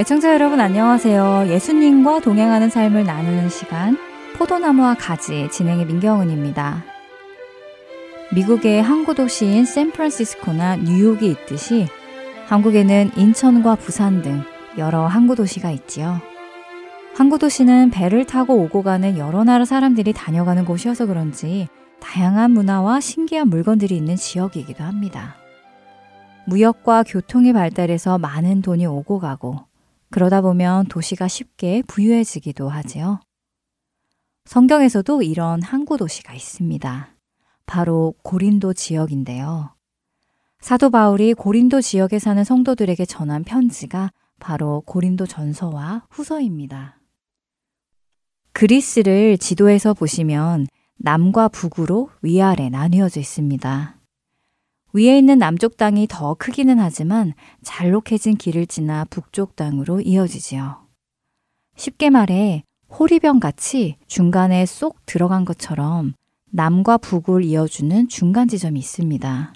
애청자 여러분 안녕하세요. 예수님과 동행하는 삶을 나누는 시간 포도나무와 가지, 진행의 민경은입니다. 미국의 항구 도시인 샌프란시스코나 뉴욕이 있듯이 한국에는 인천과 부산 등 여러 항구 도시가 있지요. 항구 도시는 배를 타고 오고 가는 여러 나라 사람들이 다녀가는 곳이어서 그런지 다양한 문화와 신기한 물건들이 있는 지역이기도 합니다. 무역과 교통이 발달해서 많은 돈이 오고 가고, 그러다 보면 도시가 쉽게 부유해지기도 하지요. 성경에서도 이런 항구 도시가 있습니다. 바로 고린도 지역인데요. 사도 바울이 고린도 지역에 사는 성도들에게 전한 편지가 바로 고린도 전서와 후서입니다. 그리스를 지도에서 보시면 남과 북으로 위아래 나뉘어져 있습니다. 위에 있는 남쪽 땅이 더 크기는 하지만 잘록해진 길을 지나 북쪽 땅으로 이어지지요. 쉽게 말해 호리병같이 중간에 쏙 들어간 것처럼 남과 북을 이어주는 중간 지점이 있습니다.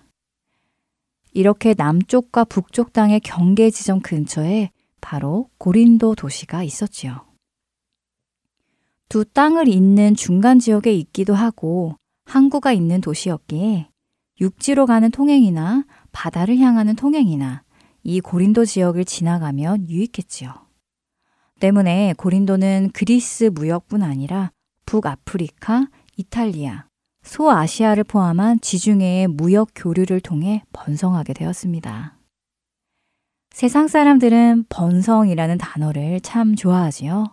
이렇게 남쪽과 북쪽 땅의 경계 지점 근처에 바로 고린도 도시가 있었지요. 두 땅을 잇는 중간 지역에 있기도 하고 항구가 있는 도시였기에 육지로 가는 통행이나 바다를 향하는 통행이나 이 고린도 지역을 지나가면 유익했지요. 때문에 고린도는 그리스 무역뿐 아니라 북아프리카, 이탈리아, 소아시아를 포함한 지중해의 무역 교류를 통해 번성하게 되었습니다. 세상 사람들은 번성이라는 단어를 참 좋아하지요.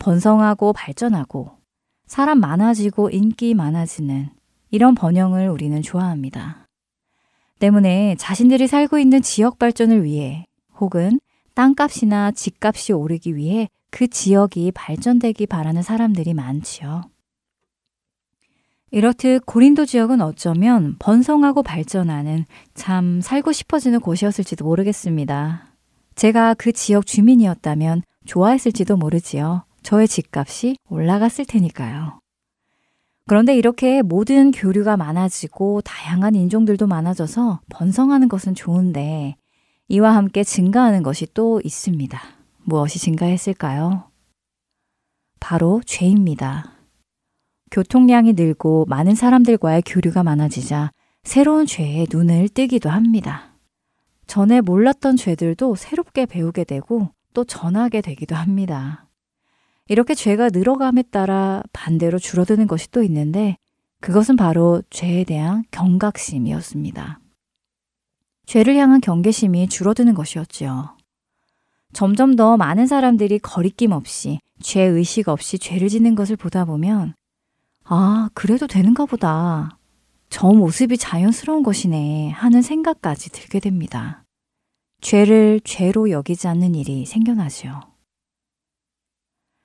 번성하고 발전하고 사람 많아지고 인기 많아지는 이런 번영을 우리는 좋아합니다. 때문에 자신들이 살고 있는 지역 발전을 위해 혹은 땅값이나 집값이 오르기 위해 그 지역이 발전되기 바라는 사람들이 많지요. 이렇듯 고린도 지역은 어쩌면 번성하고 발전하는 참 살고 싶어지는 곳이었을지도 모르겠습니다. 제가 그 지역 주민이었다면 좋아했을지도 모르지요. 저의 집값이 올라갔을 테니까요. 그런데 이렇게 모든 교류가 많아지고 다양한 인종들도 많아져서 번성하는 것은 좋은데 이와 함께 증가하는 것이 또 있습니다. 무엇이 증가했을까요? 바로 죄입니다. 교통량이 늘고 많은 사람들과의 교류가 많아지자 새로운 죄에 눈을 뜨기도 합니다. 전에 몰랐던 죄들도 새롭게 배우게 되고 또 전하게 되기도 합니다. 이렇게 죄가 늘어감에 따라 반대로 줄어드는 것이 또 있는데 그것은 바로 죄에 대한 경각심이었습니다. 죄를 향한 경계심이 줄어드는 것이었지요. 점점 더 많은 사람들이 거리낌 없이 죄의식 없이 죄를 짓는 것을 보다 보면 아, 그래도 되는가 보다. 저 모습이 자연스러운 것이네 하는 생각까지 들게 됩니다. 죄를 죄로 여기지 않는 일이 생겨나지요.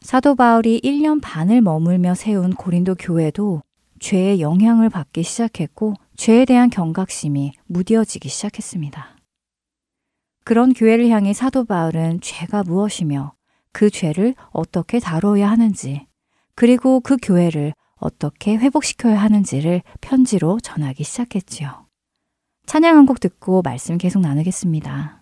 사도 바울이 1년 반을 머물며 세운 고린도 교회도 죄의 영향을 받기 시작했고 죄에 대한 경각심이 무뎌지기 시작했습니다. 그런 교회를 향해 사도 바울은 죄가 무엇이며 그 죄를 어떻게 다뤄야 하는지, 그리고 그 교회를 어떻게 회복시켜야 하는지를 편지로 전하기 시작했지요. 찬양 한 곡 듣고 말씀 계속 나누겠습니다.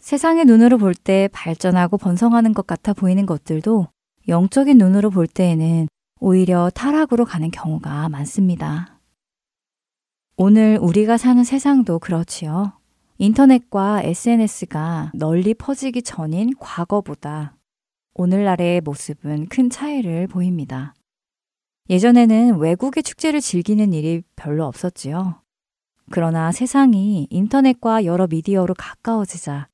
세상의 눈으로 볼 때 발전하고 번성하는 것 같아 보이는 것들도 영적인 눈으로 볼 때에는 오히려 타락으로 가는 경우가 많습니다. 오늘 우리가 사는 세상도 그렇지요. 인터넷과 SNS가 널리 퍼지기 전인 과거보다 오늘날의 모습은 큰 차이를 보입니다. 예전에는 외국의 축제를 즐기는 일이 별로 없었지요. 그러나 세상이 인터넷과 여러 미디어로 가까워지자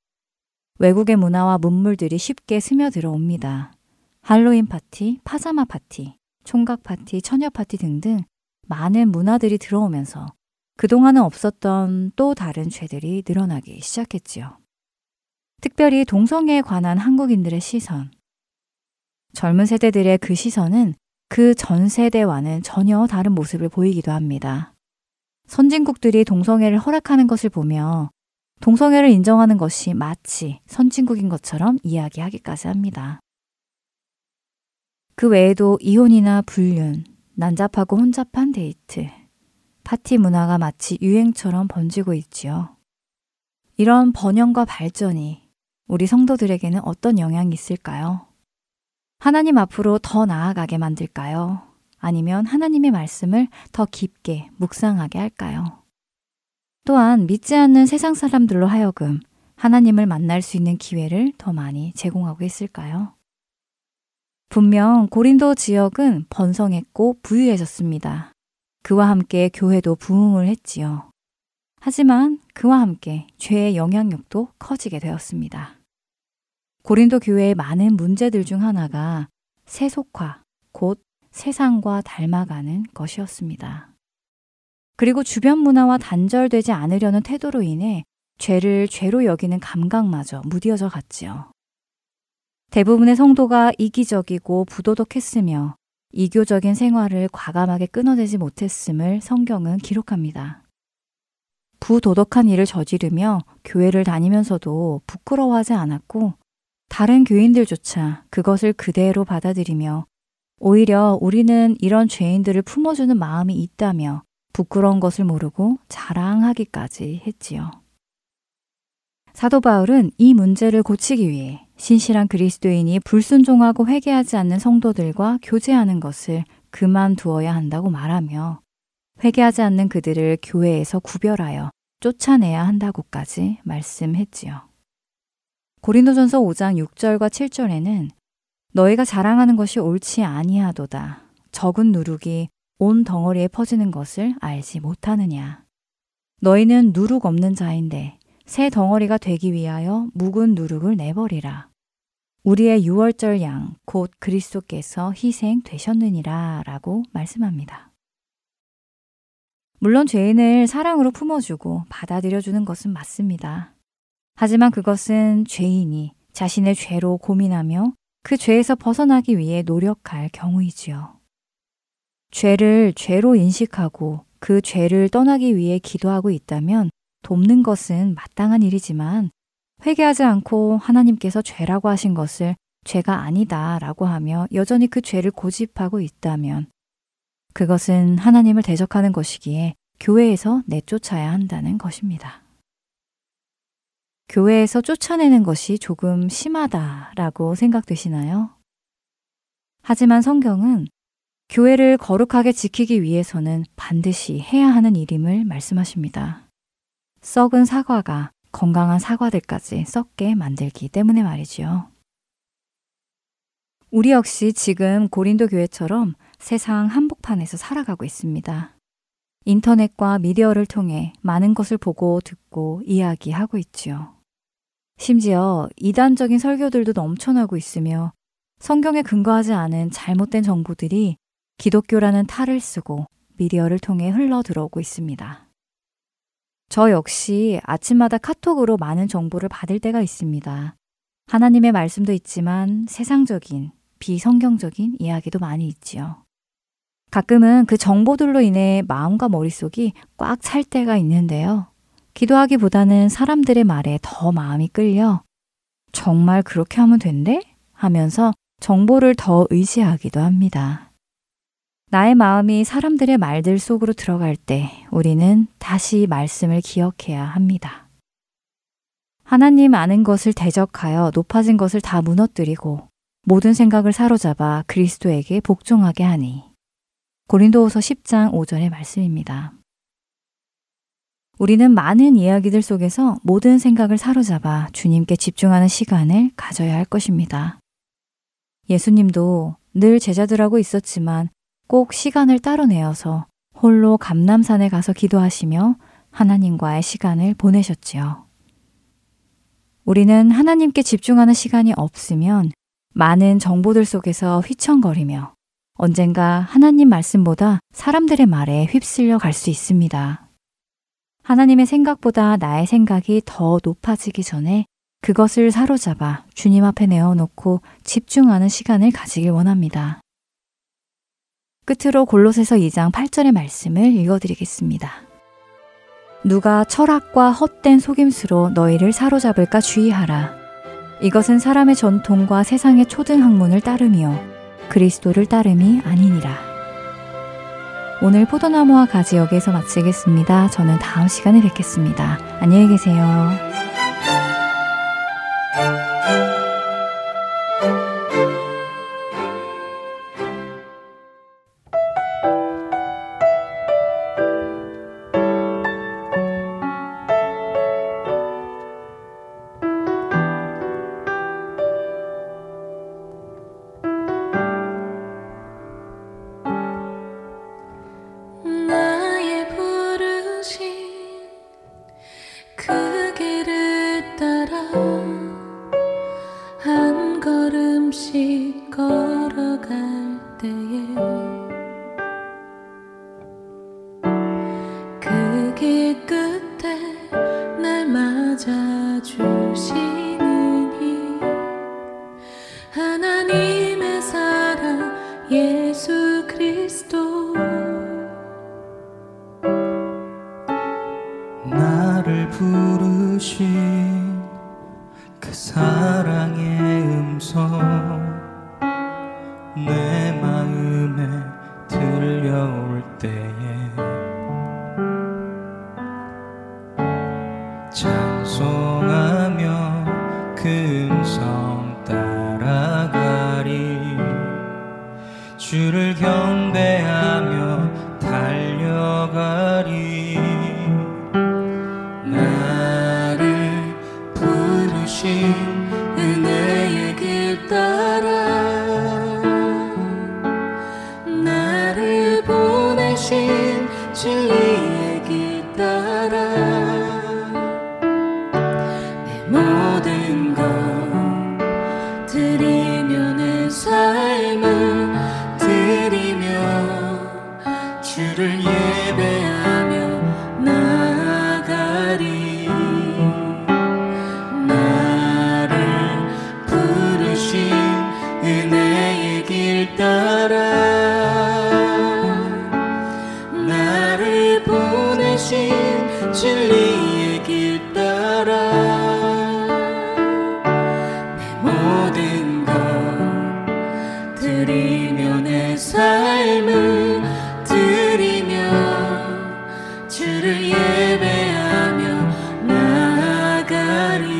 외국의 문화와 문물들이 쉽게 스며들어옵니다. 할로윈 파티, 파자마 파티, 총각 파티, 처녀 파티 등등 많은 문화들이 들어오면서 그동안은 없었던 또 다른 죄들이 늘어나기 시작했지요. 특별히 동성애에 관한 한국인들의 시선. 젊은 세대들의 그 시선은 그 전 세대와는 전혀 다른 모습을 보이기도 합니다. 선진국들이 동성애를 허락하는 것을 보며 동성애를 인정하는 것이 마치 선진국인 것처럼 이야기하기까지 합니다. 그 외에도 이혼이나 불륜, 난잡하고 혼잡한 데이트, 파티 문화가 마치 유행처럼 번지고 있지요. 이런 번영과 발전이 우리 성도들에게는 어떤 영향이 있을까요? 하나님 앞으로 더 나아가게 만들까요? 아니면 하나님의 말씀을 더 깊게 묵상하게 할까요? 또한 믿지 않는 세상 사람들로 하여금 하나님을 만날 수 있는 기회를 더 많이 제공하고 있을까요? 분명 고린도 지역은 번성했고 부유해졌습니다. 그와 함께 교회도 부흥을 했지요. 하지만 그와 함께 죄의 영향력도 커지게 되었습니다. 고린도 교회의 많은 문제들 중 하나가 세속화, 곧 세상과 닮아가는 것이었습니다. 그리고 주변 문화와 단절되지 않으려는 태도로 인해 죄를 죄로 여기는 감각마저 무뎌져 갔지요. 대부분의 성도가 이기적이고 부도덕했으며 이교적인 생활을 과감하게 끊어내지 못했음을 성경은 기록합니다. 부도덕한 일을 저지르며 교회를 다니면서도 부끄러워하지 않았고 다른 교인들조차 그것을 그대로 받아들이며 오히려 우리는 이런 죄인들을 품어주는 마음이 있다며 부끄러운 것을 모르고 자랑하기까지 했지요. 사도 바울은 이 문제를 고치기 위해 신실한 그리스도인이 불순종하고 회개하지 않는 성도들과 교제하는 것을 그만두어야 한다고 말하며 회개하지 않는 그들을 교회에서 구별하여 쫓아내야 한다고까지 말씀했지요. 고린도전서 5장 6절과 7절에는 너희가 자랑하는 것이 옳지 아니하도다. 적은 누룩이 온 덩어리에 퍼지는 것을 알지 못하느냐. 너희는 누룩 없는 자인데 새 덩어리가 되기 위하여 묵은 누룩을 내버리라. 우리의 유월절 양, 곧 그리스도께서 희생되셨느니라 라고 말씀합니다. 물론 죄인을 사랑으로 품어주고 받아들여주는 것은 맞습니다. 하지만 그것은 죄인이 자신의 죄로 고민하며 그 죄에서 벗어나기 위해 노력할 경우이지요. 죄를 죄로 인식하고 그 죄를 떠나기 위해 기도하고 있다면 돕는 것은 마땅한 일이지만 회개하지 않고 하나님께서 죄라고 하신 것을 죄가 아니다 라고 하며 여전히 그 죄를 고집하고 있다면 그것은 하나님을 대적하는 것이기에 교회에서 내쫓아야 한다는 것입니다. 교회에서 쫓아내는 것이 조금 심하다라고 생각되시나요? 하지만 성경은 교회를 거룩하게 지키기 위해서는 반드시 해야 하는 일임을 말씀하십니다. 썩은 사과가 건강한 사과들까지 썩게 만들기 때문에 말이지요. 우리 역시 지금 고린도 교회처럼 세상 한복판에서 살아가고 있습니다. 인터넷과 미디어를 통해 많은 것을 보고 듣고 이야기하고 있지요. 심지어 이단적인 설교들도 넘쳐나고 있으며 성경에 근거하지 않은 잘못된 정보들이 기독교라는 탈을 쓰고 미디어를 통해 흘러들어오고 있습니다. 저 역시 아침마다 카톡으로 많은 정보를 받을 때가 있습니다. 하나님의 말씀도 있지만 세상적인, 비성경적인 이야기도 많이 있지요. 가끔은 그 정보들로 인해 마음과 머릿속이 꽉 찰 때가 있는데요. 기도하기보다는 사람들의 말에 더 마음이 끌려 정말 그렇게 하면 된대? 하면서 정보를 더 의지하기도 합니다. 나의 마음이 사람들의 말들 속으로 들어갈 때 우리는 다시 말씀을 기억해야 합니다. 하나님 아는 것을 대적하여 높아진 것을 다 무너뜨리고 모든 생각을 사로잡아 그리스도에게 복종하게 하니 고린도후서 10장 5절의 말씀입니다. 우리는 많은 이야기들 속에서 모든 생각을 사로잡아 주님께 집중하는 시간을 가져야 할 것입니다. 예수님도 늘 제자들하고 있었지만 꼭 시간을 따로 내어서 홀로 감람산에 가서 기도하시며 하나님과의 시간을 보내셨지요. 우리는 하나님께 집중하는 시간이 없으면 많은 정보들 속에서 휘청거리며 언젠가 하나님 말씀보다 사람들의 말에 휩쓸려 갈 수 있습니다. 하나님의 생각보다 나의 생각이 더 높아지기 전에 그것을 사로잡아 주님 앞에 내어놓고 집중하는 시간을 가지길 원합니다. 끝으로 골로새서 2장 8절의 말씀을 읽어드리겠습니다. 누가 철학과 헛된 속임수로 너희를 사로잡을까 주의하라. 이것은 사람의 전통과 세상의 초등학문을 따르며 그리스도를 따름이 아니니라. 오늘 포도나무와 가지 여기에서 마치겠습니다. 저는 다음 시간에 뵙겠습니다. 안녕히 계세요. 그 길을 따라 걸어갈 때에 그 길 끝에 날 맞아주시는 이 하나님의 사랑 예수 그리스도 나를 부르신 그 사랑의 음성 내 마음에 들려올 때에 찬송하며 그 음성 따라가리 주를 경배하며 달려가리 나를 부르신 은혜의 길 따라 진리의 길 따라 내 모든 것 드리며 내 삶을 드리며 주를 예배하며 나아가리 나를 부르신 은혜의 길 따라 진리의 길 따라 내 모든 것 드리며 내 삶을 드리며 주를 예배하며 나아가리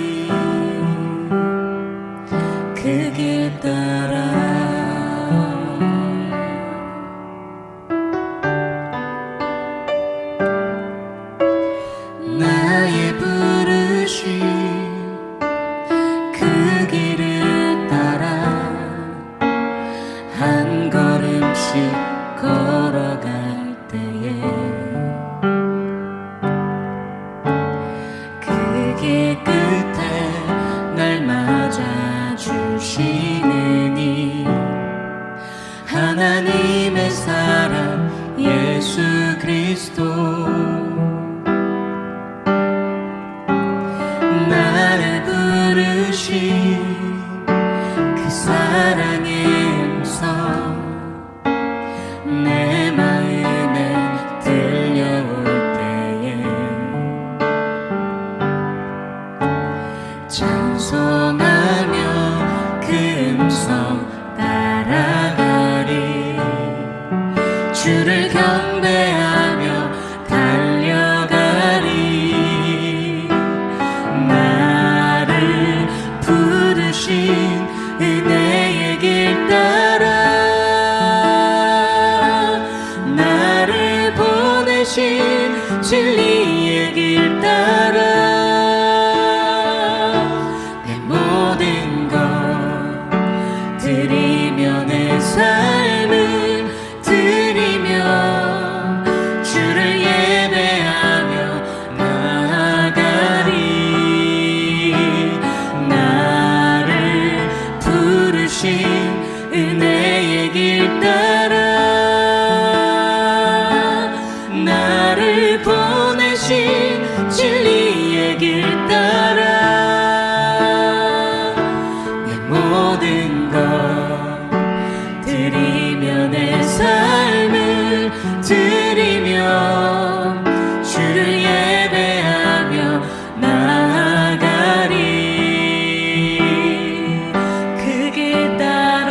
그 길 따라 하나님의 사랑 예수 그리스도 나를 부르신 그 사랑의 음성 내 마음에 들려올 때에 찬송하며 그 음성 따라 주를 경배하며 달려가리 나를 부르신 은혜의 길 따라 나를 보내신 진리의 길 따라 내 모든 것 드리며 내 삶을 은혜의 길 따라 나를 보내신 진리의 길 따라 내 모든 것 드리며 내 삶을 드리며 주를 예배하며 나아가리 그길 따라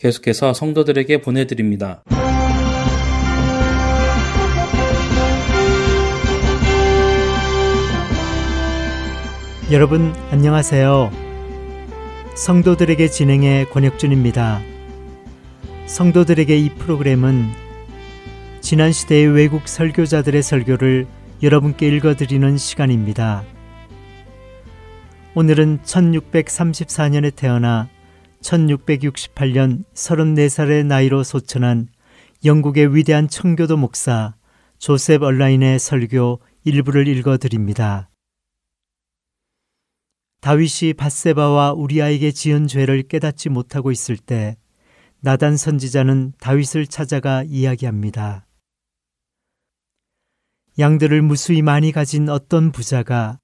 계속해서 성도들에게 보내드립니다. 여러분 안녕하세요. 성도들에게 진행의 권혁준입니다. 성도들에게 이 프로그램은 지난 시대의 외국 설교자들의 설교를 여러분께 읽어드리는 시간입니다. 오늘은 1634년에 태어나 1668년 34살의 나이로 소천한 영국의 위대한 청교도 목사 조셉 얼라인의 설교 일부를 읽어드립니다. 다윗이 밧세바와 우리아에게 지은 죄를 깨닫지 못하고 있을 때 나단 선지자는 다윗을 찾아가 이야기합니다. 양들을 무수히 많이 가진 어떤 부자가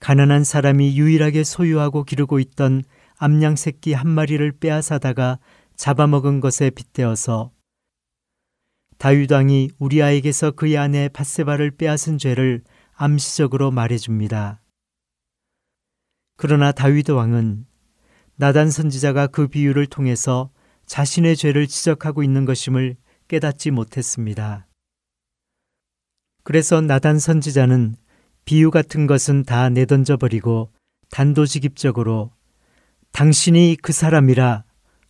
가난한 사람이 유일하게 소유하고 기르고 있던 암양 새끼 한 마리를 빼앗아다가 잡아먹은 것에 빗대어서 다윗 왕이 우리아에게서 그의 아내 밧세바를 빼앗은 죄를 암시적으로 말해줍니다. 그러나 다윗 왕은 나단 선지자가 그 비유를 통해서 자신의 죄를 지적하고 있는 것임을 깨닫지 못했습니다. 그래서 나단 선지자는 비유 같은 것은 다 내던져 버리고 단도직입적으로 당신이 그 사람이라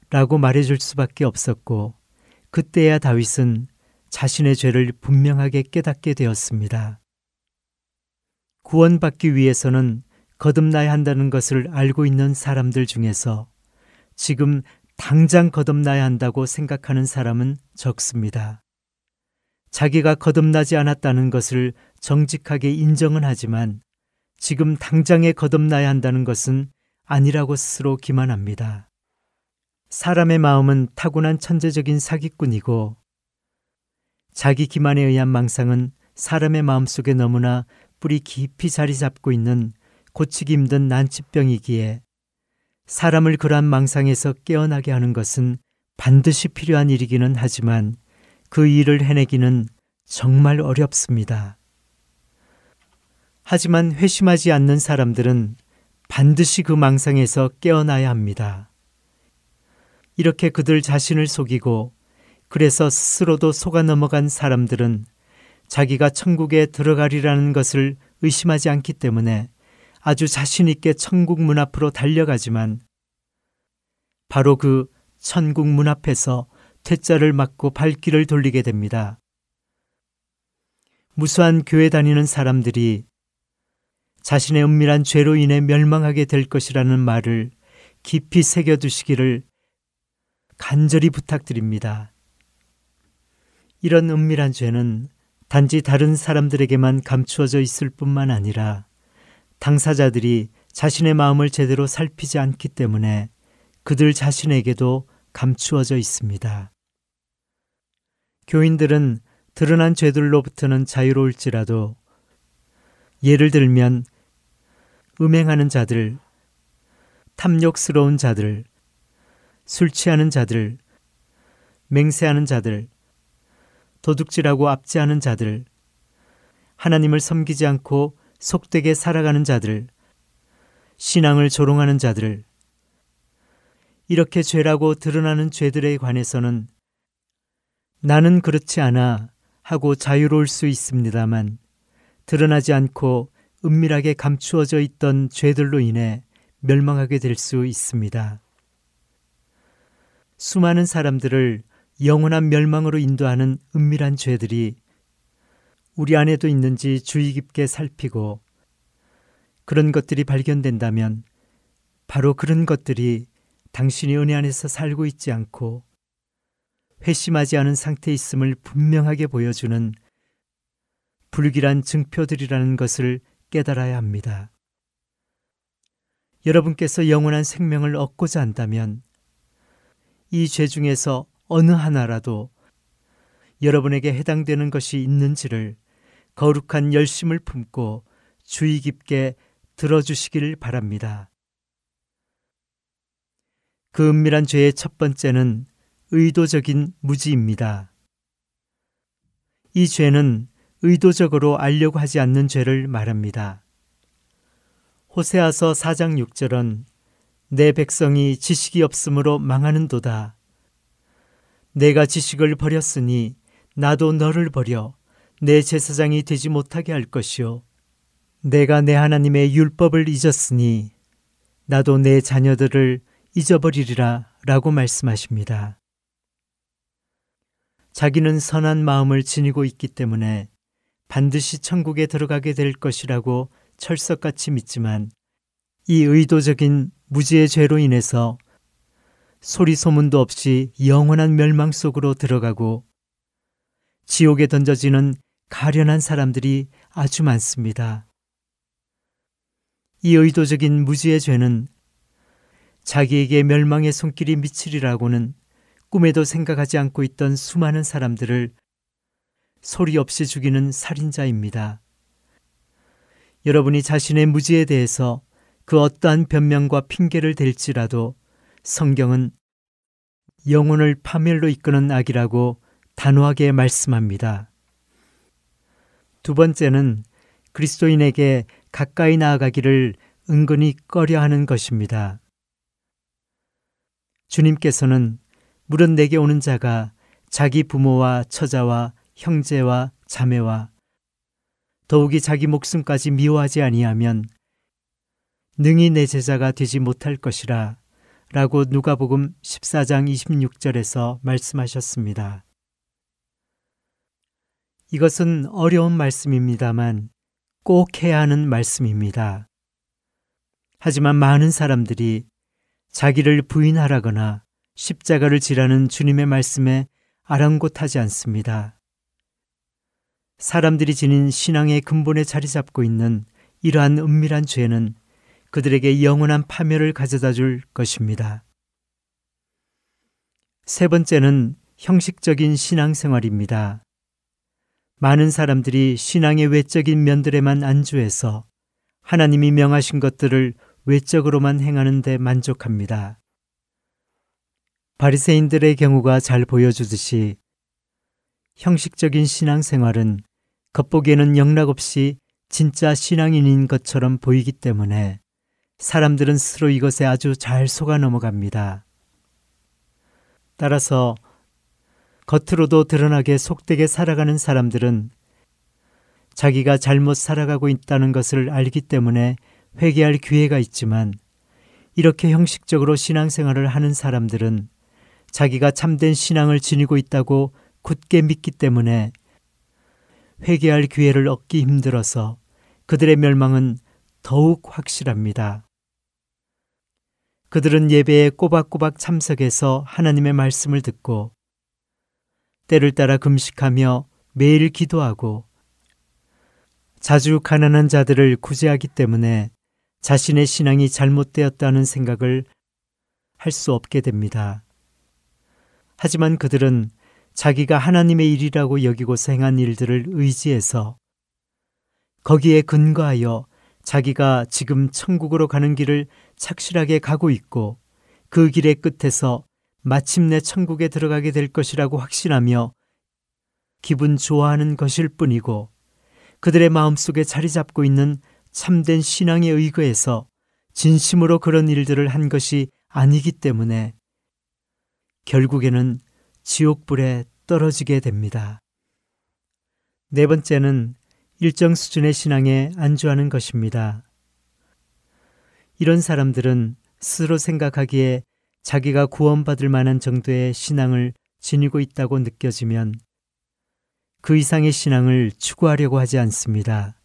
라고 말해줄 수밖에 없었고, 그때야 다윗은 자신의 죄를 분명하게 깨닫게 되었습니다. 구원받기 위해서는 거듭나야 한다는 것을 알고 있는 사람들 중에서 지금 당장 거듭나야 한다고 생각하는 사람은 적습니다. 자기가 거듭나지 않았다는 것을 정직하게 인정은 하지만 지금 당장에 거듭나야 한다는 것은 아니라고 스스로 기만합니다. 사람의 마음은 타고난 천재적인 사기꾼이고 자기 기만에 의한 망상은 사람의 마음속에 너무나 뿌리 깊이 자리 잡고 있는 고치기 힘든 난치병이기에 사람을 그러한 망상에서 깨어나게 하는 것은 반드시 필요한 일이기는 하지만 그 일을 해내기는 정말 어렵습니다. 하지만 회심하지 않는 사람들은 반드시 그 망상에서 깨어나야 합니다. 이렇게 그들 자신을 속이고 그래서 스스로도 속아 넘어간 사람들은 자기가 천국에 들어가리라는 것을 의심하지 않기 때문에 아주 자신 있게 천국 문 앞으로 달려가지만 바로 그 천국 문 앞에서 퇴짜를 맞고 발길을 돌리게 됩니다. 무수한 교회 다니는 사람들이 자신의 은밀한 죄로 인해 멸망하게 될 것이라는 말을 깊이 새겨두시기를 간절히 부탁드립니다. 이런 은밀한 죄는 단지 다른 사람들에게만 감추어져 있을 뿐만 아니라 당사자들이 자신의 마음을 제대로 살피지 않기 때문에 그들 자신에게도 감추어져 있습니다. 교인들은 드러난 죄들로부터는 자유로울지라도 예를 들면 음행하는 자들, 탐욕스러운 자들, 술 취하는 자들, 맹세하는 자들, 도둑질하고 압제하는 자들, 하나님을 섬기지 않고 속되게 살아가는 자들, 신앙을 조롱하는 자들, 이렇게 죄라고 드러나는 죄들에 관해서는 나는 그렇지 않아 하고 자유로울 수 있습니다만 드러나지 않고 은밀하게 감추어져 있던 죄들로 인해 멸망하게 될 수 있습니다. 수많은 사람들을 영원한 멸망으로 인도하는 은밀한 죄들이 우리 안에도 있는지 주의 깊게 살피고 그런 것들이 발견된다면 바로 그런 것들이 당신이 은혜 안에서 살고 있지 않고 회심하지 않은 상태에 있음을 분명하게 보여주는 불길한 증표들이라는 것을 깨달아야 합니다. 여러분께서 영원한 생명을 얻고자 한다면 이 죄 중에서 어느 하나라도 여러분에게 해당되는 것이 있는지를 거룩한 열심을 품고 주의 깊게 들어주시길 바랍니다. 그 은밀한 죄의 첫 번째는 의도적인 무지입니다. 이 죄는 의도적으로 알려고 하지 않는 죄를 말합니다. 호세아서 4장 6절은 내 백성이 지식이 없으므로 망하는도다. 내가 지식을 버렸으니 나도 너를 버려 내 제사장이 되지 못하게 할 것이요. 내가 내 하나님의 율법을 잊었으니 나도 내 자녀들을 잊어버리리라 라고 말씀하십니다. 자기는 선한 마음을 지니고 있기 때문에 반드시 천국에 들어가게 될 것이라고 철석같이 믿지만 이 의도적인 무지의 죄로 인해서 소리 소문도 없이 영원한 멸망 속으로 들어가고 지옥에 던져지는 가련한 사람들이 아주 많습니다. 이 의도적인 무지의 죄는 자기에게 멸망의 손길이 미치리라고는 꿈에도 생각하지 않고 있던 수많은 사람들을 소리 없이 죽이는 살인자입니다. 여러분이 자신의 무지에 대해서 그 어떠한 변명과 핑계를 댈지라도 성경은 영혼을 파멸로 이끄는 악이라고 단호하게 말씀합니다. 두 번째는 그리스도인에게 가까이 나아가기를 은근히 꺼려하는 것입니다. 주님께서는 물은 내게 오는 자가 자기 부모와 처자와 형제와 자매와 더욱이 자기 목숨까지 미워하지 아니하면 능히 내 제자가 되지 못할 것이라 라고 누가복음 14장 26절에서 말씀하셨습니다. 이것은 어려운 말씀입니다만 꼭 해야 하는 말씀입니다. 하지만 많은 사람들이 자기를 부인하라거나 십자가를 지라는 주님의 말씀에 아랑곳하지 않습니다. 사람들이 지닌 신앙의 근본에 자리 잡고 있는 이러한 은밀한 죄는 그들에게 영원한 파멸을 가져다 줄 것입니다. 세 번째는 형식적인 신앙생활입니다. 많은 사람들이 신앙의 외적인 면들에만 안주해서 하나님이 명하신 것들을 외적으로만 행하는 데 만족합니다. 바리새인들의 경우가 잘 보여주듯이 형식적인 신앙생활은 겉보기에는 영락없이 진짜 신앙인인 것처럼 보이기 때문에 사람들은 스스로 이것에 아주 잘 속아 넘어갑니다. 따라서 겉으로도 드러나게 속되게 살아가는 사람들은 자기가 잘못 살아가고 있다는 것을 알기 때문에 회개할 기회가 있지만 이렇게 형식적으로 신앙생활을 하는 사람들은 자기가 참된 신앙을 지니고 있다고 굳게 믿기 때문에 회개할 기회를 얻기 힘들어서 그들의 멸망은 더욱 확실합니다. 그들은 예배에 꼬박꼬박 참석해서 하나님의 말씀을 듣고 때를 따라 금식하며 매일 기도하고 자주 가난한 자들을 구제하기 때문에 자신의 신앙이 잘못되었다는 생각을 할 수 없게 됩니다. 하지만 그들은 자기가 하나님의 일이라고 여기고서 행한 일들을 의지해서 거기에 근거하여 자기가 지금 천국으로 가는 길을 착실하게 가고 있고 그 길의 끝에서 마침내 천국에 들어가게 될 것이라고 확신하며 기분 좋아하는 것일 뿐이고 그들의 마음속에 자리 잡고 있는 참된 신앙에 의거해서 진심으로 그런 일들을 한 것이 아니기 때문에 결국에는 지옥불에 떨어지게 됩니다. 네 번째는 일정 수준의 신앙에 안주하는 것입니다. 이런 사람들은 스스로 생각하기에 자기가 구원받을 만한 정도의 신앙을 지니고 있다고 느껴지면 그 이상의 신앙을 추구하려고 하지 않습니다.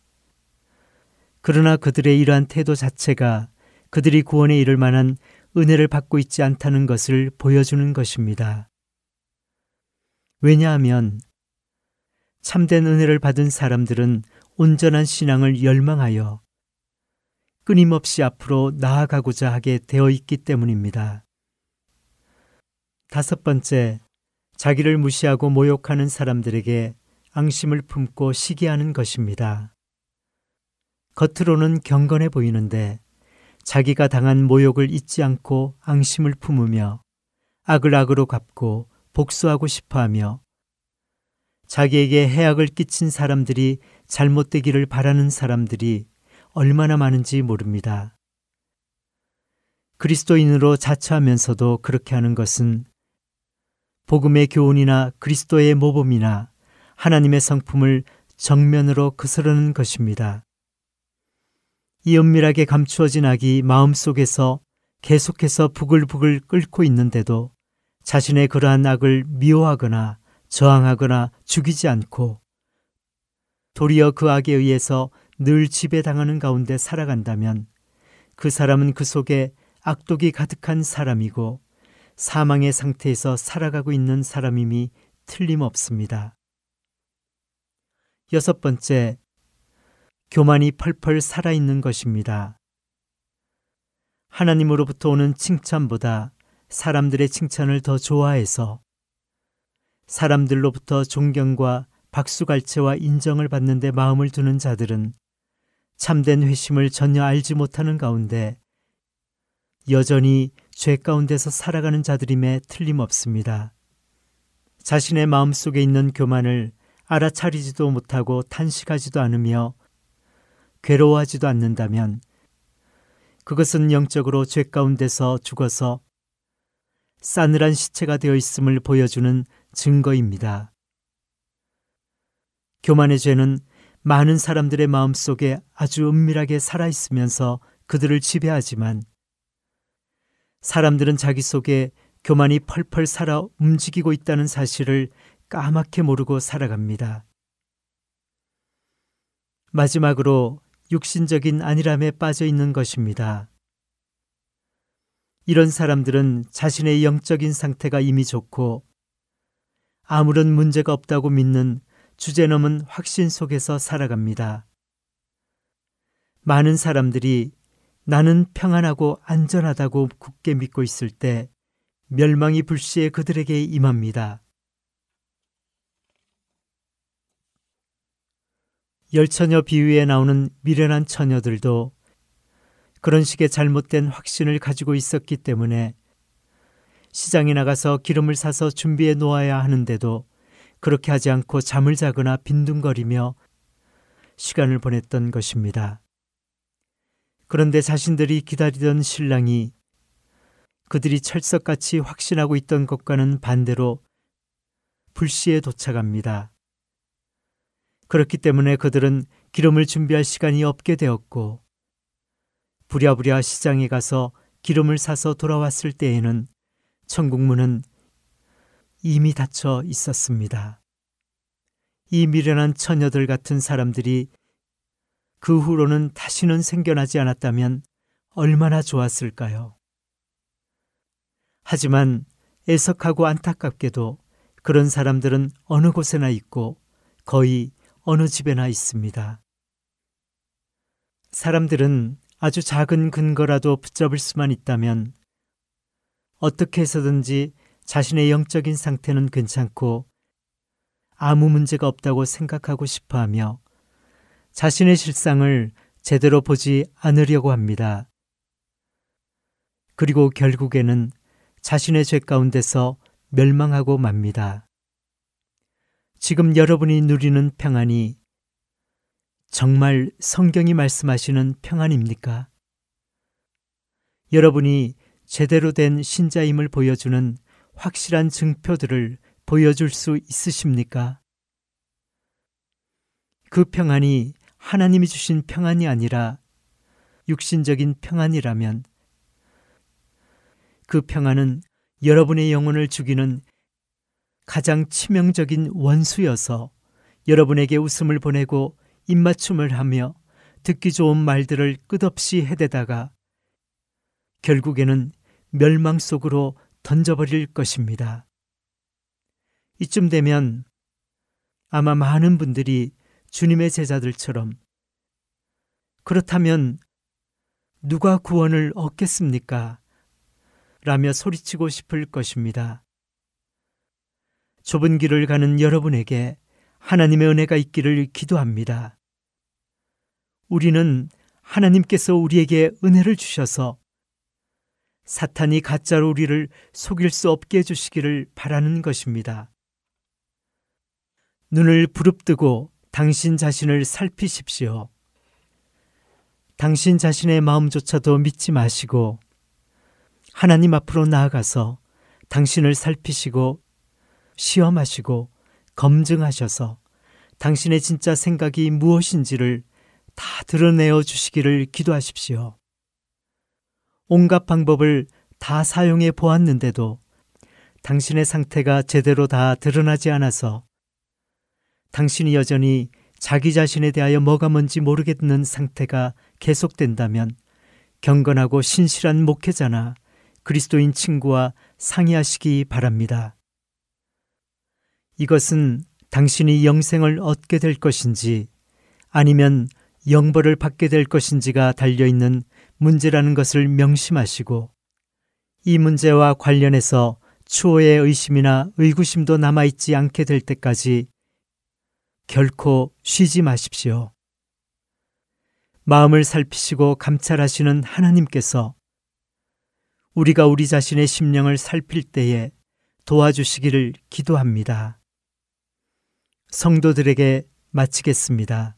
그러나 그들의 이러한 태도 자체가 그들이 구원에 이를 만한 은혜를 받고 있지 않다는 것을 보여주는 것입니다. 왜냐하면 참된 은혜를 받은 사람들은 온전한 신앙을 열망하여 끊임없이 앞으로 나아가고자 하게 되어 있기 때문입니다. 다섯 번째, 자기를 무시하고 모욕하는 사람들에게 앙심을 품고 시기하는 것입니다. 겉으로는 경건해 보이는데 자기가 당한 모욕을 잊지 않고 앙심을 품으며 악을 악으로 갚고 복수하고 싶어하며 자기에게 해악을 끼친 사람들이 잘못되기를 바라는 사람들이 얼마나 많은지 모릅니다. 그리스도인으로 자처하면서도 그렇게 하는 것은 복음의 교훈이나 그리스도의 모범이나 하나님의 성품을 정면으로 거스르는 것입니다. 이 은밀하게 감추어진 악이 마음속에서 계속해서 부글부글 끓고 있는데도 자신의 그러한 악을 미워하거나 저항하거나 죽이지 않고 도리어 그 악에 의해서 늘 지배당하는 가운데 살아간다면 그 사람은 그 속에 악독이 가득한 사람이고 사망의 상태에서 살아가고 있는 사람임이 틀림없습니다. 6번째, 교만이 펄펄 살아있는 것입니다. 하나님으로부터 오는 칭찬보다 사람들의 칭찬을 더 좋아해서 사람들로부터 존경과 박수갈채와 인정을 받는 데 마음을 두는 자들은 참된 회심을 전혀 알지 못하는 가운데 여전히 죄 가운데서 살아가는 자들임에 틀림없습니다. 자신의 마음속에 있는 교만을 알아차리지도 못하고 탄식하지도 않으며 괴로워하지도 않는다면 그것은 영적으로 죄 가운데서 죽어서 싸늘한 시체가 되어 있음을 보여주는 증거입니다. 교만의 죄는 많은 사람들의 마음속에 아주 은밀하게 살아있으면서 그들을 지배하지만 사람들은 자기 속에 교만이 펄펄 살아 움직이고 있다는 사실을 까맣게 모르고 살아갑니다. 마지막으로 육신적인 안일함에 빠져 있는 것입니다. 이런 사람들은 자신의 영적인 상태가 이미 좋고 아무런 문제가 없다고 믿는 주제넘은 확신 속에서 살아갑니다. 많은 사람들이 나는 평안하고 안전하다고 굳게 믿고 있을 때 멸망이 불시에 그들에게 임합니다. 10처녀 비유에 나오는 미련한 처녀들도 그런 식의 잘못된 확신을 가지고 있었기 때문에 시장에 나가서 기름을 사서 준비해 놓아야 하는데도 그렇게 하지 않고 잠을 자거나 빈둥거리며 시간을 보냈던 것입니다. 그런데 자신들이 기다리던 신랑이 그들이 철석같이 확신하고 있던 것과는 반대로 불시에 도착합니다. 그렇기 때문에 그들은 기름을 준비할 시간이 없게 되었고 부랴부랴 시장에 가서 기름을 사서 돌아왔을 때에는 천국문은 이미 닫혀 있었습니다. 이 미련한 처녀들 같은 사람들이 그 후로는 다시는 생겨나지 않았다면 얼마나 좋았을까요? 하지만 애석하고 안타깝게도 그런 사람들은 어느 곳에나 있고 거의 어느 집에나 있습니다. 사람들은 아주 작은 근거라도 붙잡을 수만 있다면 어떻게 해서든지 자신의 영적인 상태는 괜찮고 아무 문제가 없다고 생각하고 싶어하며 자신의 실상을 제대로 보지 않으려고 합니다. 그리고 결국에는 자신의 죄 가운데서 멸망하고 맙니다. 지금 여러분이 누리는 평안이 정말 성경이 말씀하시는 평안입니까? 여러분이 제대로 된 신자임을 보여주는 확실한 증표들을 보여줄 수 있으십니까? 그 평안이 하나님이 주신 평안이 아니라 육신적인 평안이라면 그 평안은 여러분의 영혼을 죽이는 가장 치명적인 원수여서 여러분에게 웃음을 보내고 입맞춤을 하며 듣기 좋은 말들을 끝없이 해대다가 결국에는 멸망 속으로 던져버릴 것입니다. 이쯤 되면 아마 많은 분들이 주님의 제자들처럼 그렇다면 누가 구원을 얻겠습니까? 라며 소리치고 싶을 것입니다. 좁은 길을 가는 여러분에게 하나님의 은혜가 있기를 기도합니다. 우리는 하나님께서 우리에게 은혜를 주셔서 사탄이 가짜로 우리를 속일 수 없게 해주시기를 바라는 것입니다. 눈을 부릅뜨고 당신 자신을 살피십시오. 당신 자신의 마음조차도 믿지 마시고 하나님 앞으로 나아가서 당신을 살피시고 시험하시고 검증하셔서 당신의 진짜 생각이 무엇인지를 다 드러내어 주시기를 기도하십시오. 온갖 방법을 다 사용해 보았는데도 당신의 상태가 제대로 다 드러나지 않아서 당신이 여전히 자기 자신에 대하여 뭐가 뭔지 모르겠는 상태가 계속된다면 경건하고 신실한 목회자나 그리스도인 친구와 상의하시기 바랍니다. 이것은 당신이 영생을 얻게 될 것인지 아니면 영벌을 받게 될 것인지가 달려있는 문제라는 것을 명심하시고 이 문제와 관련해서 추호의 의심이나 의구심도 남아있지 않게 될 때까지 결코 쉬지 마십시오. 마음을 살피시고 감찰하시는 하나님께서 우리가 우리 자신의 심령을 살필 때에 도와주시기를 기도합니다. 성도들에게 마치겠습니다.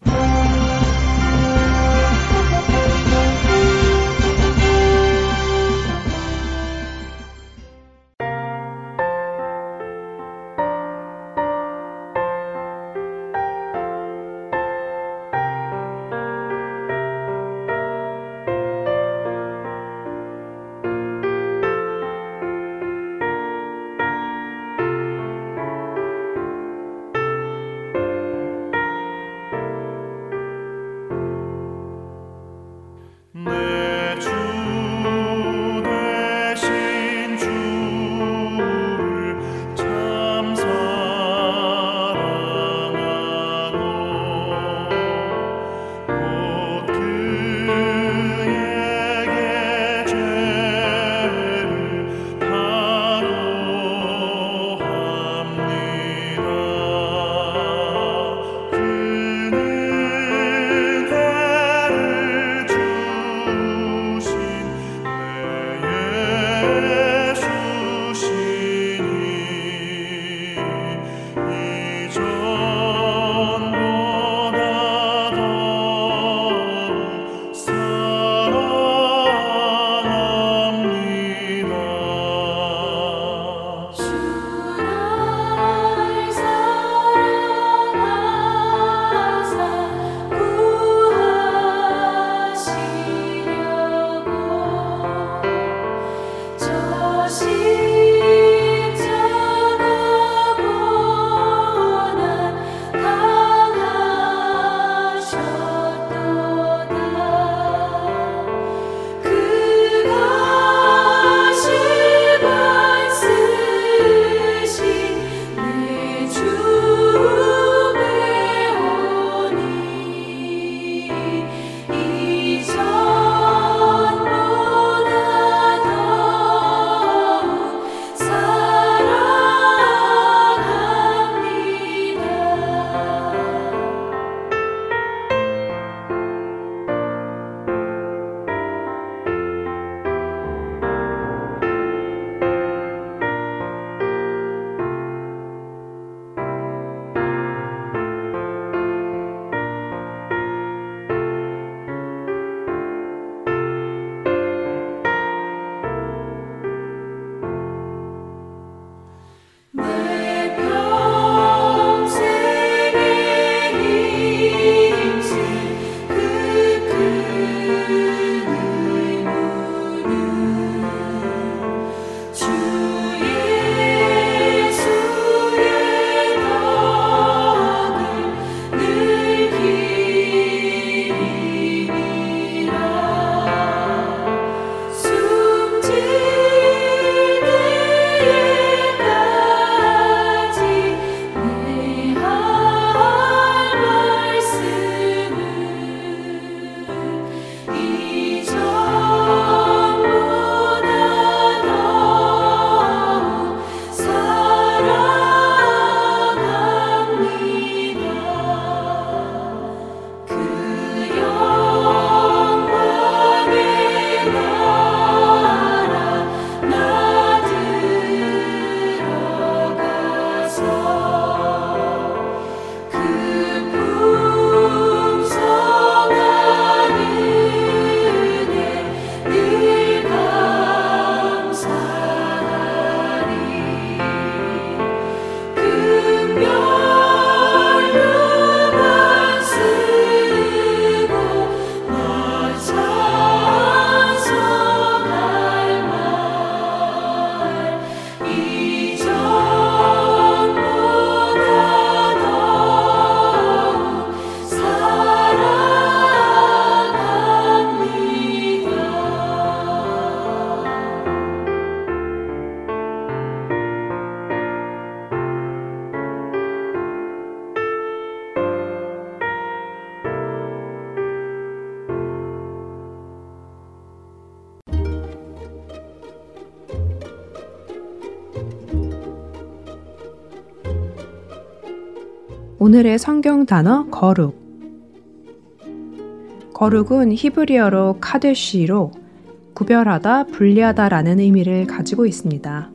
오늘의 성경 단어 거룩. 거룩은 히브리어로 카데시로 구별하다, 분리하다 라는 의미를 가지고 있습니다.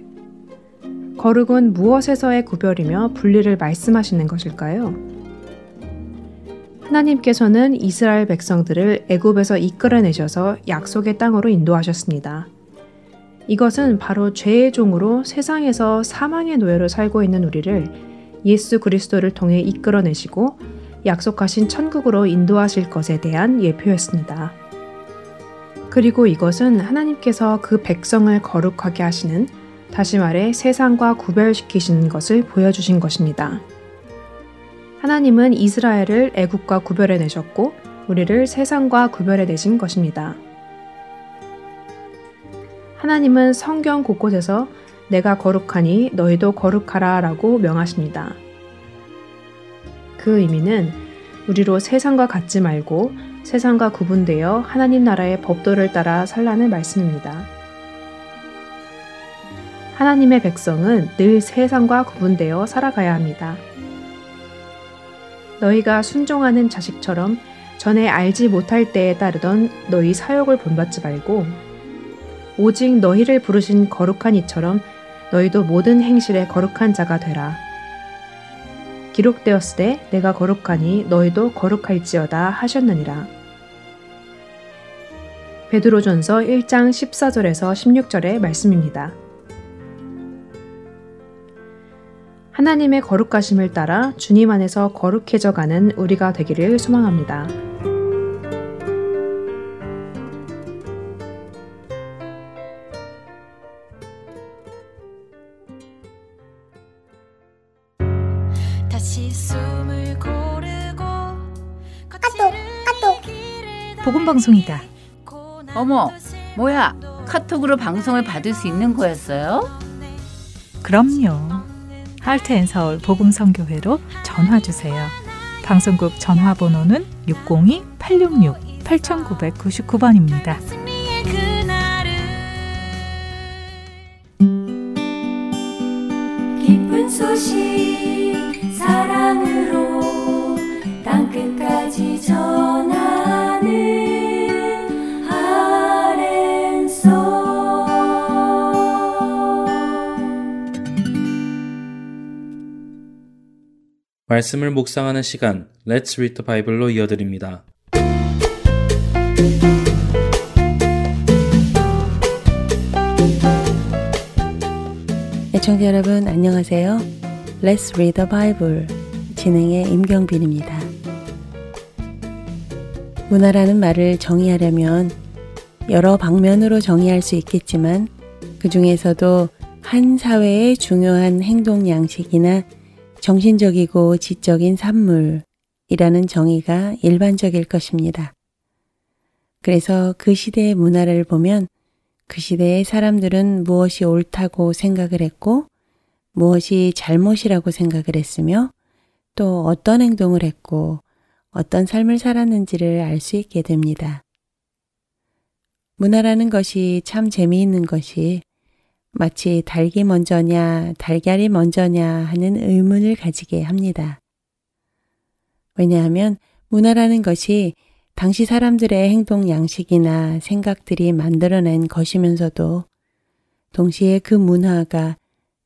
거룩은 무엇에서의 구별이며 분리를 말씀하시는 것일까요? 하나님께서는 이스라엘 백성들을 애굽에서 이끌어내셔서 약속의 땅으로 인도하셨습니다. 이것은 바로 죄의 종으로 세상에서 사망의 노예로 살고 있는 우리를 예수 그리스도를 통해 이끌어내시고 약속하신 천국으로 인도하실 것에 대한 예표였습니다. 그리고 이것은 하나님께서 그 백성을 거룩하게 하시는, 다시 말해 세상과 구별시키시는 것을 보여주신 것입니다. 하나님은 이스라엘을 애국과 구별해내셨고 우리를 세상과 구별해내신 것입니다. 하나님은 성경 곳곳에서 내가 거룩하니 너희도 거룩하라 라고 명하십니다. 그 의미는 우리로 세상과 같지 말고 세상과 구분되어 하나님 나라의 법도를 따라 살라는 말씀입니다. 하나님의 백성은 늘 세상과 구분되어 살아가야 합니다. 너희가 순종하는 자식처럼 전에 알지 못할 때에 따르던 너희 사욕을 본받지 말고 오직 너희를 부르신 거룩한 이처럼 너희도 모든 행실에 거룩한 자가 되라. 기록되었으되 내가 거룩하니 너희도 거룩할지어다 하셨느니라. 베드로전서 1장 14절에서 16절의 말씀입니다. 하나님의 거룩하심을 따라 주님 안에서 거룩해져가는 우리가 되기를 소망합니다. 방송이다. 어머, 뭐야? 카톡으로 방송을 받을 수 있는 거였어요? 그럼요. 하트 앤 서울 복음선교회로 전화 주세요. 방송국 전화번호는 602-866-8999번입니다. 기쁜 소식 사랑으로 땅끝까지 전하는 말씀을 묵상하는 시간, Let's Read the Bible로 이어드립니다. 애청자 여러분 안녕하세요. Let's Read the Bible 진행의 임경빈입니다. 문화라는 말을 정의하려면 여러 방면으로 정의할 수 있겠지만 그 중에서도 한 사회의 중요한 행동 양식이나 정신적이고 지적인 산물이라는 정의가 일반적일 것입니다. 그래서 그 시대의 문화를 보면 그 시대의 사람들은 무엇이 옳다고 생각을 했고 무엇이 잘못이라고 생각을 했으며 또 어떤 행동을 했고 어떤 삶을 살았는지를 알 수 있게 됩니다. 문화라는 것이 참 재미있는 것이 마치 닭이 먼저냐 달걀이 먼저냐 하는 의문을 가지게 합니다. 왜냐하면 문화라는 것이 당시 사람들의 행동 양식이나 생각들이 만들어낸 것이면서도 동시에 그 문화가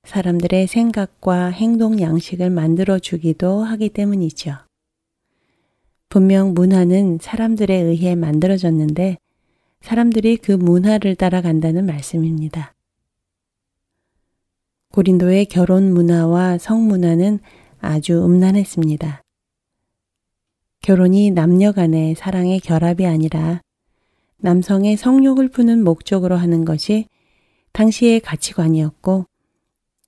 사람들의 생각과 행동 양식을 만들어주기도 하기 때문이죠. 분명 문화는 사람들에 의해 만들어졌는데 사람들이 그 문화를 따라간다는 말씀입니다. 고린도의 결혼 문화와 성문화는 아주 음란했습니다. 결혼이 남녀 간의 사랑의 결합이 아니라 남성의 성욕을 푸는 목적으로 하는 것이 당시의 가치관이었고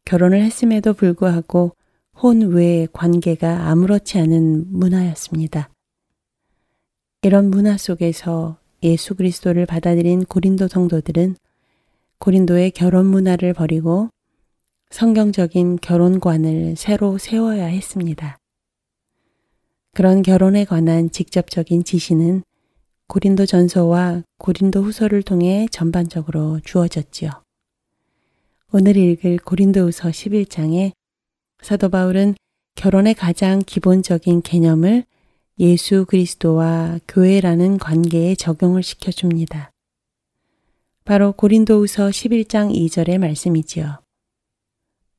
결혼을 했음에도 불구하고 혼 외의 관계가 아무렇지 않은 문화였습니다. 이런 문화 속에서 예수 그리스도를 받아들인 고린도 성도들은 고린도의 결혼 문화를 버리고 성경적인 결혼관을 새로 세워야 했습니다. 그런 결혼에 관한 직접적인 지시는 고린도 전서와 고린도 후서를 통해 전반적으로 주어졌지요. 오늘 읽을 고린도 후서 11장에 사도 바울은 결혼의 가장 기본적인 개념을 예수 그리스도와 교회라는 관계에 적용을 시켜줍니다. 바로 고린도후서 11장 2절의 말씀이지요.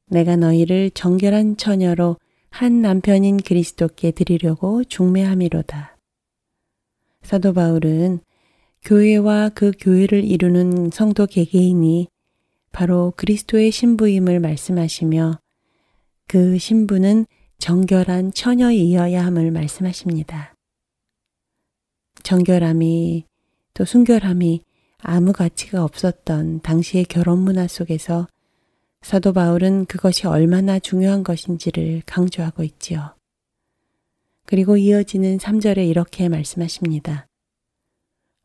내가 너희를 정결한 처녀로 한 남편인 그리스도께 드리려고 중매함이로다. 사도 바울은 교회와 그 교회를 이루는 성도 개개인이 바로 그리스도의 신부임을 말씀하시며 그 신부는 정결한 처녀이어야 함을 말씀하십니다. 정결함이 또 순결함이 아무 가치가 없었던 당시의 결혼 문화 속에서 사도 바울은 그것이 얼마나 중요한 것인지를 강조하고 있지요. 그리고 이어지는 3절에 이렇게 말씀하십니다.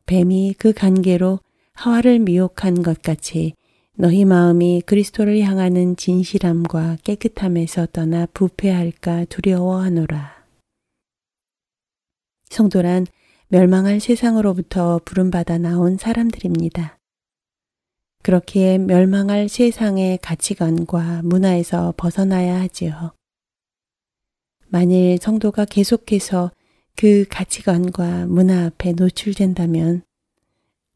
뱀이 그 간계로 하와를 미혹한 것 같이 너희 마음이 그리스도를 향하는 진실함과 깨끗함에서 떠나 부패할까 두려워하노라. 성도란 멸망할 세상으로부터 부름받아 나온 사람들입니다. 그렇기에 멸망할 세상의 가치관과 문화에서 벗어나야 하지요. 만일 성도가 계속해서 그 가치관과 문화 앞에 노출된다면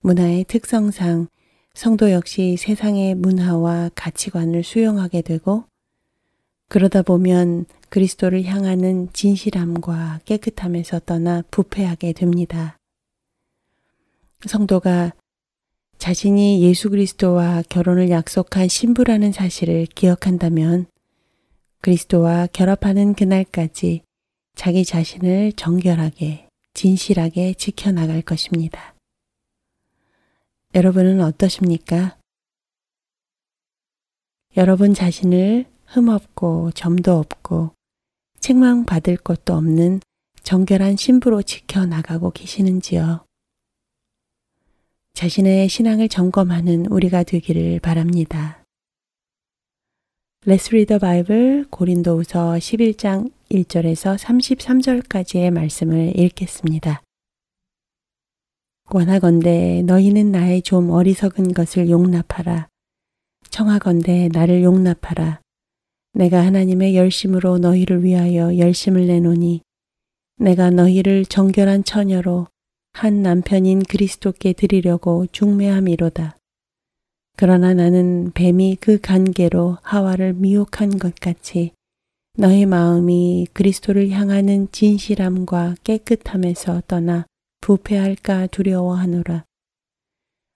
문화의 특성상 성도 역시 세상의 문화와 가치관을 수용하게 되고 그러다 보면 그리스도를 향하는 진실함과 깨끗함에서 떠나 부패하게 됩니다. 성도가 자신이 예수 그리스도와 결혼을 약속한 신부라는 사실을 기억한다면 그리스도와 결합하는 그날까지 자기 자신을 정결하게, 진실하게 지켜나갈 것입니다. 여러분은 어떠십니까? 여러분 자신을 흠없고 점도 없고 책망받을 것도 없는 정결한 신부로 지켜나가고 계시는지요? 자신의 신앙을 점검하는 우리가 되기를 바랍니다. Let's Read the Bible 고린도후서 11장 1절에서 33절까지의 말씀을 읽겠습니다. 원하건대 너희는 나의 좀 어리석은 것을 용납하라. 청하건대 나를 용납하라. 내가 하나님의 열심으로 너희를 위하여 열심을 내노니 내가 너희를 정결한 처녀로 한 남편인 그리스도께 드리려고 중매함이로다. 그러나 나는 뱀이 그 간계로 하와를 미혹한 것 같이 너희 마음이 그리스도를 향하는 진실함과 깨끗함에서 떠나 부패할까 두려워하노라.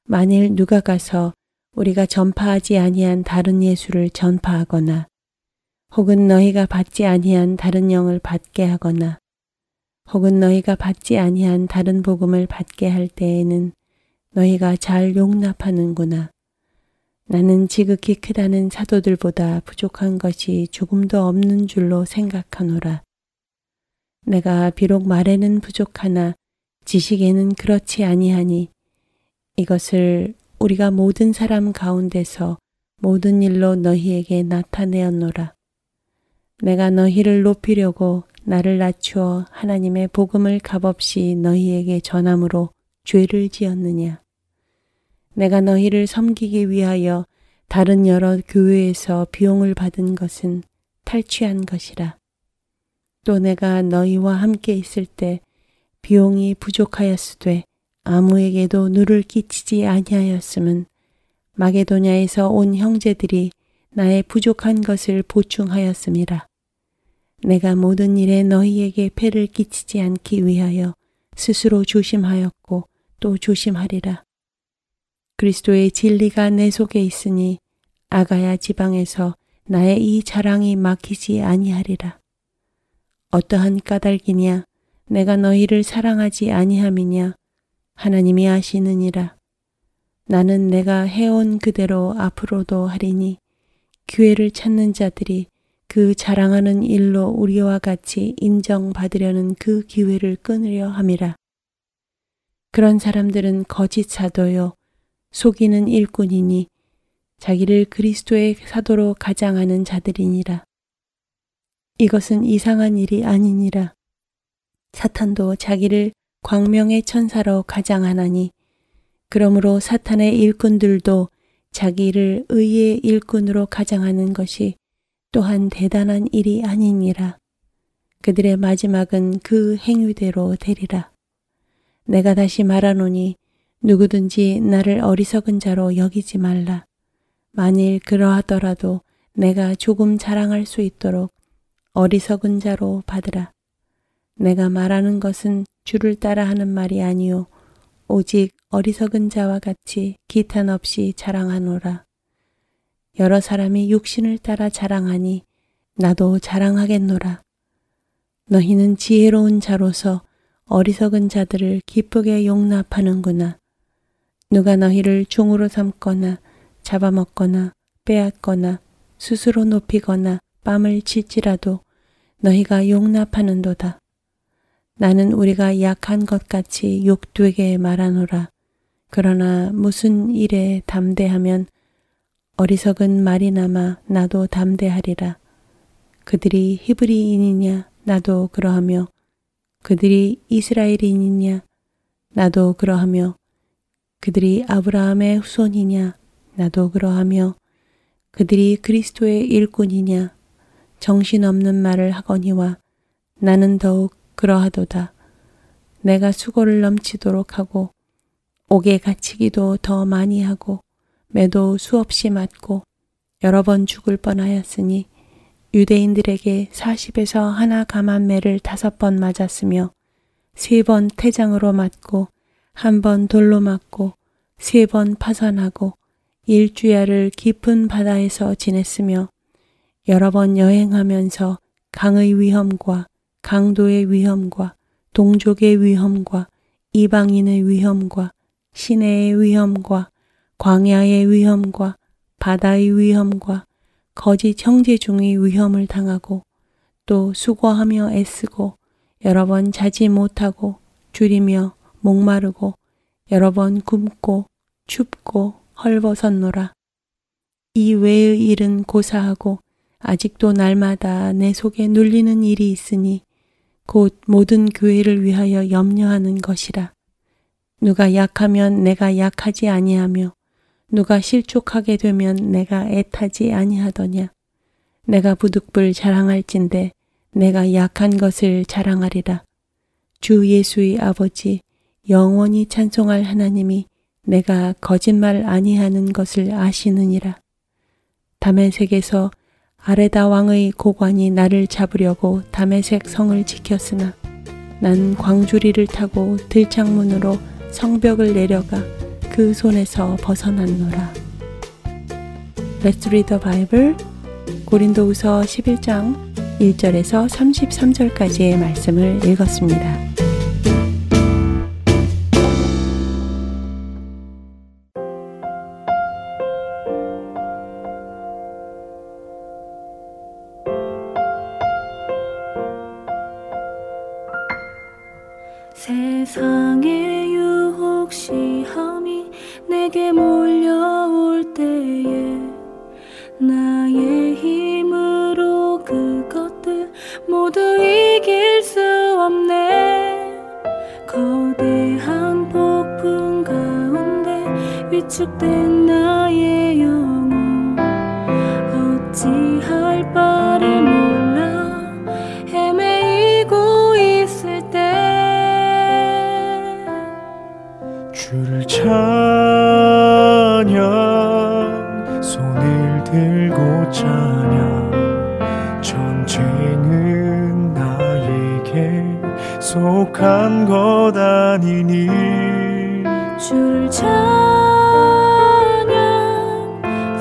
만일 누가 가서 우리가 전파하지 아니한 다른 예수를 전파하거나 혹은 너희가 받지 아니한 다른 영을 받게 하거나 혹은 너희가 받지 아니한 다른 복음을 받게 할 때에는 너희가 잘 용납하는구나. 나는 지극히 크다는 사도들보다 부족한 것이 조금도 없는 줄로 생각하노라. 내가 비록 말에는 부족하나 지식에는 그렇지 아니하니 이것을 우리가 모든 사람 가운데서 모든 일로 너희에게 나타내었노라. 내가 너희를 높이려고 나를 낮추어 하나님의 복음을 값없이 너희에게 전함으로 죄를 지었느냐. 내가 너희를 섬기기 위하여 다른 여러 교회에서 비용을 받은 것은 탈취한 것이라. 또 내가 너희와 함께 있을 때 비용이 부족하였으되 아무에게도 누를 끼치지 아니하였음은 마게도냐에서 온 형제들이 나의 부족한 것을 보충하였음이라. 내가 모든 일에 너희에게 폐를 끼치지 않기 위하여 스스로 조심하였고 또 조심하리라. 그리스도의 진리가 내 속에 있으니 아가야 지방에서 나의 이 자랑이 막히지 아니하리라. 어떠한 까닭이냐? 내가 너희를 사랑하지 아니함이냐? 하나님이 아시느니라. 나는 내가 해온 그대로 앞으로도 하리니 기회를 찾는 자들이 그 자랑하는 일로 우리와 같이 인정받으려는 그 기회를 끊으려 함이라. 그런 사람들은 거짓 사도요 속이는 일꾼이니 자기를 그리스도의 사도로 가장하는 자들이니라. 이것은 이상한 일이 아니니라. 사탄도 자기를 광명의 천사로 가장하나니 그러므로 사탄의 일꾼들도 자기를 의의 일꾼으로 가장하는 것이 또한 대단한 일이 아니니라. 그들의 마지막은 그 행위대로 되리라. 내가 다시 말하노니 누구든지 나를 어리석은 자로 여기지 말라. 만일 그러하더라도 내가 조금 자랑할 수 있도록 어리석은 자로 받으라. 내가 말하는 것은 주를 따라 하는 말이 아니요 오직 어리석은 자와 같이 기탄 없이 자랑하노라. 여러 사람이 육신을 따라 자랑하니 나도 자랑하겠노라. 너희는 지혜로운 자로서 어리석은 자들을 기쁘게 용납하는구나. 누가 너희를 종으로 삼거나 잡아먹거나 빼앗거나 스스로 높이거나 뺨을 칠지라도 너희가 용납하는도다. 나는 우리가 약한 것 같이 욕되게 말하노라. 그러나 무슨 일에 담대하면 어리석은 말이나마 나도 담대하리라. 그들이 히브리인이냐 나도 그러하며 그들이 이스라엘인이냐 나도 그러하며 그들이 아브라함의 후손이냐 나도 그러하며 그들이 그리스도의 일꾼이냐 정신없는 말을 하거니와 나는 더욱 그러하도다. 내가 수고를 넘치도록 하고 옥에 갇히기도 더 많이 하고 매도 수없이 맞고 여러 번 죽을 뻔하였으니 유대인들에게 40에서 하나 감한 매를 5번 맞았으며 3번 태장으로 맞고 1번 돌로 맞고 3번 파선하고 1주야를 깊은 바다에서 지냈으며 여러 번 여행하면서 강의 위험과 강도의 위험과 동족의 위험과 이방인의 위험과 시내의 위험과 광야의 위험과 바다의 위험과 거짓 형제 중의 위험을 당하고 또 수고하며 애쓰고 여러 번 자지 못하고 줄이며 목마르고 여러 번 굶고 춥고 헐벗었노라. 이 외의 일은 고사하고 아직도 날마다 내 속에 눌리는 일이 있으니 곧 모든 교회를 위하여 염려하는 것이라. 누가 약하면 내가 약하지 아니하며 누가 실족하게 되면 내가 애타지 아니하더냐. 내가 부득불 자랑할진대 내가 약한 것을 자랑하리라. 주 예수의 아버지 영원히 찬송할 하나님이 내가 거짓말 아니하는 것을 아시느니라. 다메섹에서 아레다 왕의 고관이 나를 잡으려고 다메섹 성을 지켰으나 난 광주리를 타고 들창문으로 성벽을 내려가 그 손에서 벗어났노라. Let's Read the Bible. 고린도후서 11장 1절에서 33절까지의 말씀을 읽었습니다. 세상의 유혹시험이 내게 몰려올 때에 나의 힘으로 그것들 모두 이길 수 없네. 거대한 폭풍 가운데 위축된 나의 영혼 어찌할 바를 몰라 헤매이고 있을 때 주를 찬양 손을 들고 찬양 전쟁은 나에게 속한 것 아니니 주를 찬양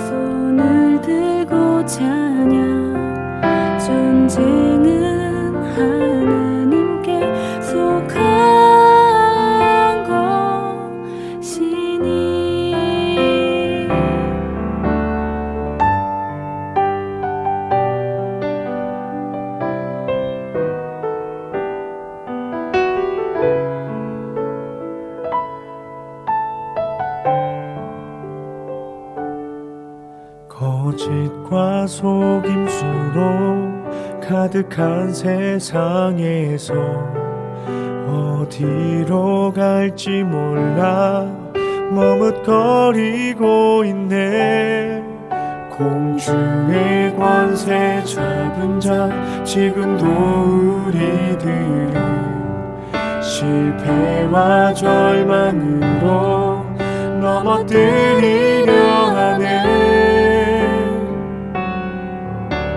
손을 들고 찬양 전쟁은 하나님께 속한 거짓과 속임수로 가득한 세상에서 어디로 갈지 몰라 머뭇거리고 있네. 공중의 관세 잡은 자 지금도 우리들을 실패와 절망으로 넘어뜨리려 하네.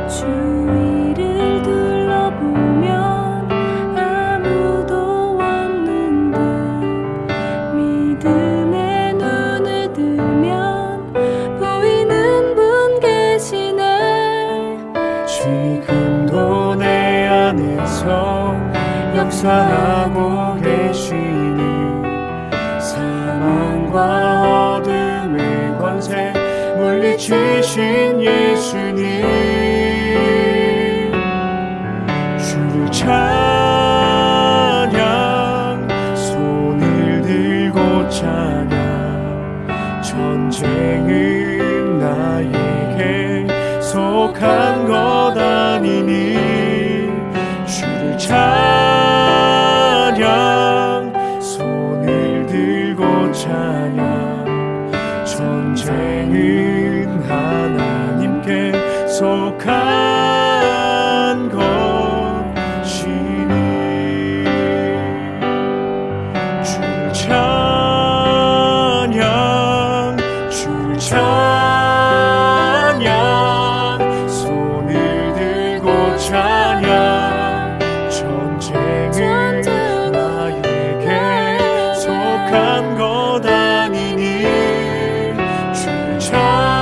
주위를 둘러보면 아무도 없는 듯 믿음의 눈을 뜨면 보이는 분 계시네. 지금도 내 안에서 역사하고 계시는 사랑과 물리치신 예수님, 주를 찬양, 손을 들고 찬양. 전쟁은 나에게 속한 것 아니니. 주를 찬양, 손을 들고 찬양. 전쟁은 속한 것이니. 주를 찬양, 주를 찬양. 손을 들고 찬양. 전쟁은 나에게 속한 것 아니니. 주를 찬양,